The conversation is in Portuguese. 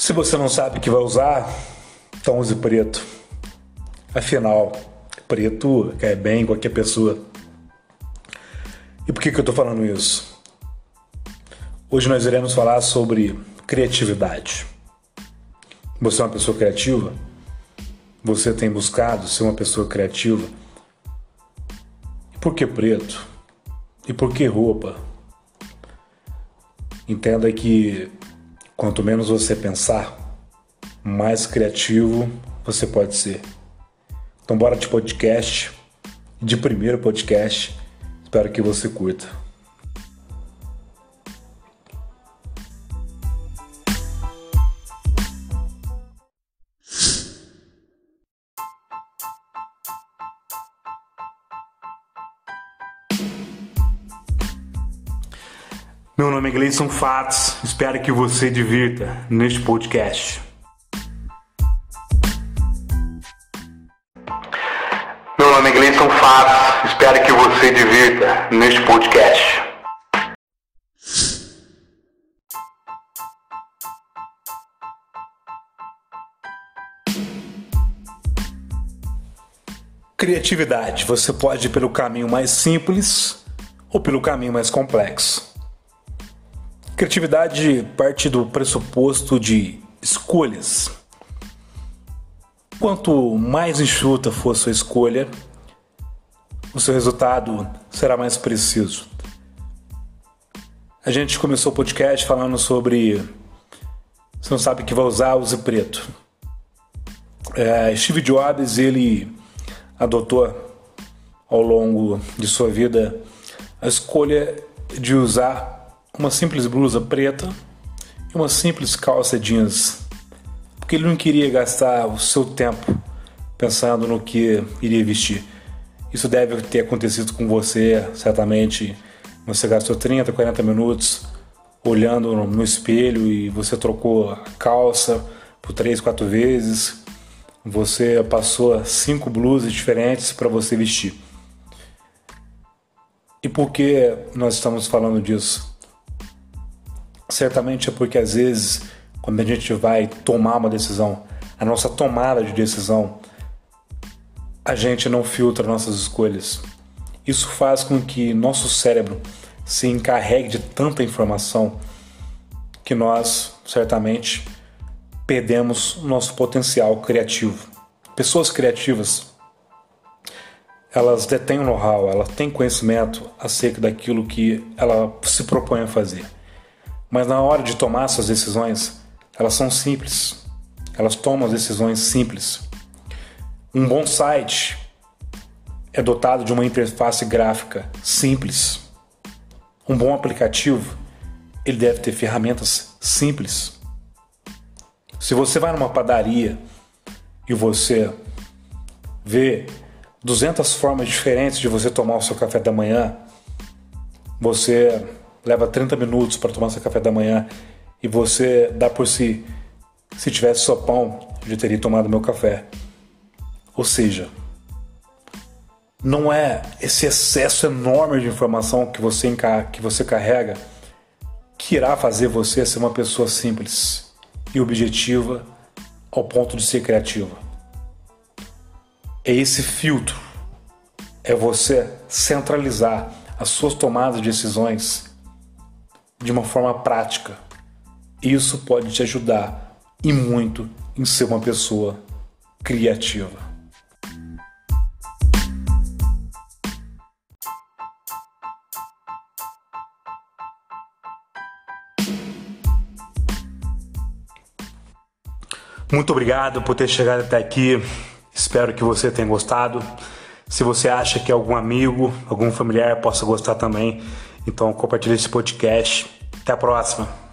Se você não sabe o que vai usar, então use preto. Afinal, preto cai bem em qualquer pessoa. E por que eu tô falando isso? Hoje nós iremos falar sobre criatividade. Você é uma pessoa criativa? Você tem buscado ser uma pessoa criativa? E por que preto? E por que roupa? Entenda que quanto menos você pensar, mais criativo você pode ser. Então bora de podcast, de primeiro podcast, espero que você curta. Meu nome é Gleison Fatos, espero que você divirta neste podcast. Meu nome é Gleison Fatos, espero que você divirta neste podcast. Criatividade, você pode ir pelo caminho mais simples ou pelo caminho mais complexo. Criatividade parte do pressuposto de escolhas. Quanto mais enxuta for a sua escolha, o seu resultado será mais preciso. A gente começou o podcast falando sobre você não sabe o que vai usar, use preto. Steve Jobs, ele adotou ao longo de sua vida a escolha de usar uma simples blusa preta e uma simples calça jeans, porque ele não queria gastar o seu tempo pensando no que iria vestir. Isso deve ter acontecido com você, certamente. Você gastou 30, 40 minutos olhando no espelho e você trocou a calça por 3, 4 vezes. Você passou 5 blusas diferentes para você vestir. E por que nós estamos falando disso? Certamente é porque às vezes, quando a gente vai tomar uma decisão, a nossa tomada de decisão, a gente não filtra nossas escolhas. Isso faz com que nosso cérebro se encarregue de tanta informação que nós, certamente, perdemos nosso potencial criativo. Pessoas criativas, elas detêm o know-how, elas têm conhecimento acerca daquilo que ela se propõe a fazer. Mas na hora de tomar suas decisões, elas são simples. Elas tomam as decisões simples. Um bom site é dotado de uma interface gráfica simples. Um bom aplicativo, ele deve ter ferramentas simples. Se você vai numa padaria e você vê 200 formas diferentes de você tomar o seu café da manhã, você leva 30 minutos para tomar seu café da manhã e você dá por si. Se tivesse só pão, eu já teria tomado meu café. Ou seja, não é esse excesso enorme de informação que você carrega que irá fazer você ser uma pessoa simples e objetiva ao ponto de ser criativa. É esse filtro, é você centralizar as suas tomadas de decisões de uma forma prática. Isso pode te ajudar e muito em ser uma pessoa criativa. Muito obrigado por ter chegado até aqui. Espero que você tenha gostado. Se você acha que algum amigo, algum familiar possa gostar também, então compartilhe esse podcast. Até a próxima!